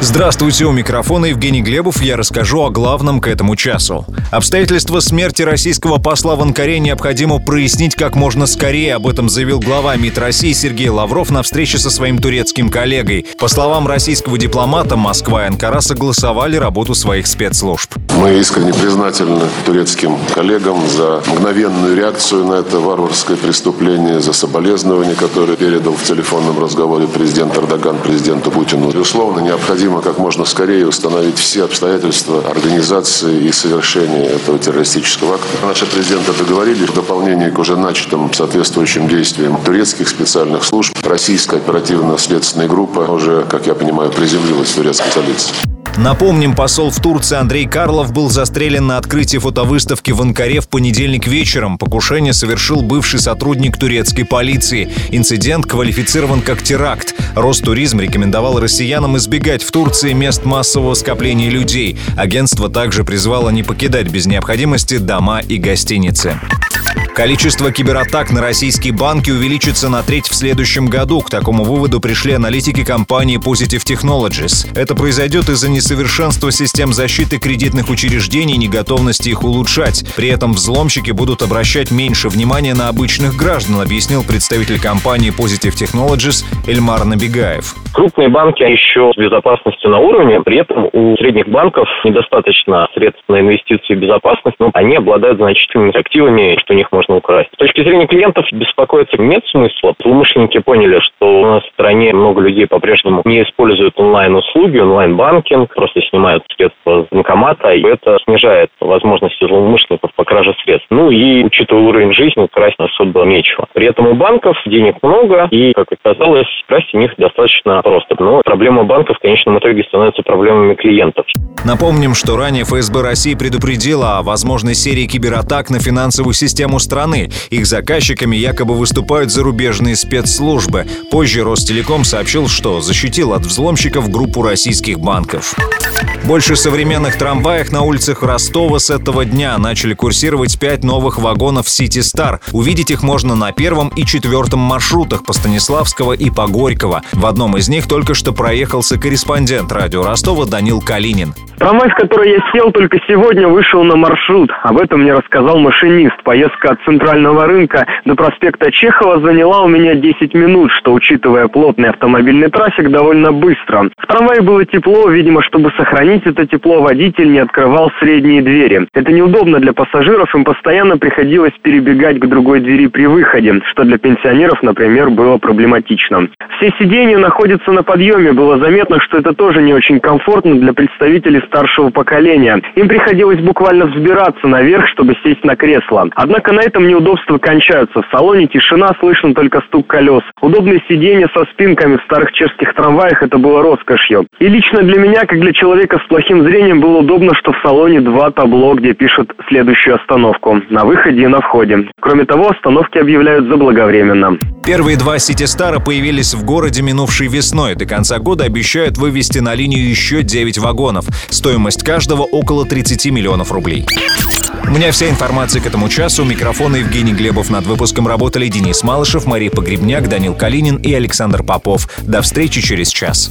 Здравствуйте, у микрофона Евгений Глебов. Я расскажу о главном к этому часу. Обстоятельства смерти российского посла в Анкаре необходимо прояснить как можно скорее. Об этом заявил глава МИД России Сергей Лавров на встрече со своим турецким коллегой. По словам российского дипломата, Москва и Анкара согласовали работу своих спецслужб. Мы искренне признательны турецким коллегам за мгновенную реакцию на это варварское преступление, за соболезнования, которые передал в телефонном разговоре президент Эрдоган президенту Путину. Безусловно, необходимо как можно скорее установить все обстоятельства организации и совершения этого террористического акта. Наши президенты договорились в дополнение к уже начатым соответствующим действиям турецких специальных служб. Российская оперативно-следственная группа уже, как я понимаю, приземлилась в турецкой столице. Напомним, посол в Турции Андрей Карлов был застрелен на открытии фотовыставки в Анкаре в понедельник вечером. Покушение совершил бывший сотрудник турецкой полиции. Инцидент квалифицирован как теракт. Ростуризм рекомендовал россиянам избегать в Турции мест массового скопления людей. Агентство также призвало не покидать без необходимости дома и гостиницы. Количество кибератак на российские банки увеличится на треть в следующем году. К такому выводу пришли аналитики компании Positive Technologies. Это произойдет из-за несовершенства систем защиты кредитных учреждений и неготовности их улучшать. При этом взломщики будут обращать меньше внимания на обычных граждан, объяснил представитель компании Positive Technologies Эльмар Набигаев. Крупные банки еще с безопасностью на уровне, при этом у средних банков недостаточно средств на инвестиции в безопасность, но они обладают значительными активами, что у них может украсть. С точки зрения клиентов беспокоиться нет смысла. Злоумышленники поняли, что у нас в стране много людей по-прежнему не используют онлайн-услуги, онлайн-банкинг, просто снимают средства с банкомата, и это снижает возможности злоумышленников по краже средств. Ну и, учитывая уровень жизни, красть особо нечего. При этом у банков денег много, и, как оказалось, красть у них достаточно просто. Но проблема банков в конечном итоге становится проблемами клиентов. Напомним, что ранее ФСБ России предупредила о возможной серии кибератак на финансовую систему страны. Их заказчиками якобы выступают зарубежные спецслужбы. Позже Ростелеком сообщил, что защитил от взломщиков группу российских банков. Больше современных трамваев на улицах Ростова с этого дня начали курсировать 5 новых вагонов City Star. Увидеть их можно на 1-м и 4-м маршрутах по Станиславского и по Горького. В одном из них только что проехался корреспондент радио Ростова Данил Калинин. Трамвай, в который я сел, только сегодня вышел на маршрут. Об этом мне рассказал машинист. Поездка от Центрального рынка до проспекта Чехова заняла у меня 10 минут, что, учитывая плотный автомобильный трафик, довольно быстро. В трамвае было тепло, видимо, чтобы сохранить это тепло, водитель не открывал средние двери. Это неудобно для пассажиров, им постоянно приходилось перебегать к другой двери при выходе, что для пенсионеров, например, было проблематично. Все сиденья находятся на подъеме, было заметно, что это тоже не очень комфортно для представителей старшего поколения. Им приходилось буквально взбираться наверх, чтобы сесть на кресло. Однако на этом неудобства кончаются. В салоне тишина, слышно только стук колес. Удобные сиденья со спинками в старых чешских трамваях — это было роскошью. И лично для меня, как для человека с плохим зрением, было удобно, что в салоне 2 табло, где пишут следующую остановку на выходе и на входе. Кроме того, остановки объявляют заблаговременно. Первые 2 City Star появились в городе минувшей весной. До конца года обещают вывести на линию еще 9 вагонов. Стоимость каждого около 30 миллионов рублей. У меня вся информация к этому часу. Микрофон Евгений Глебов. Над выпуском работали Денис Малышев, Мария Погребняк, Данил Калинин и Александр Попов. До встречи через час.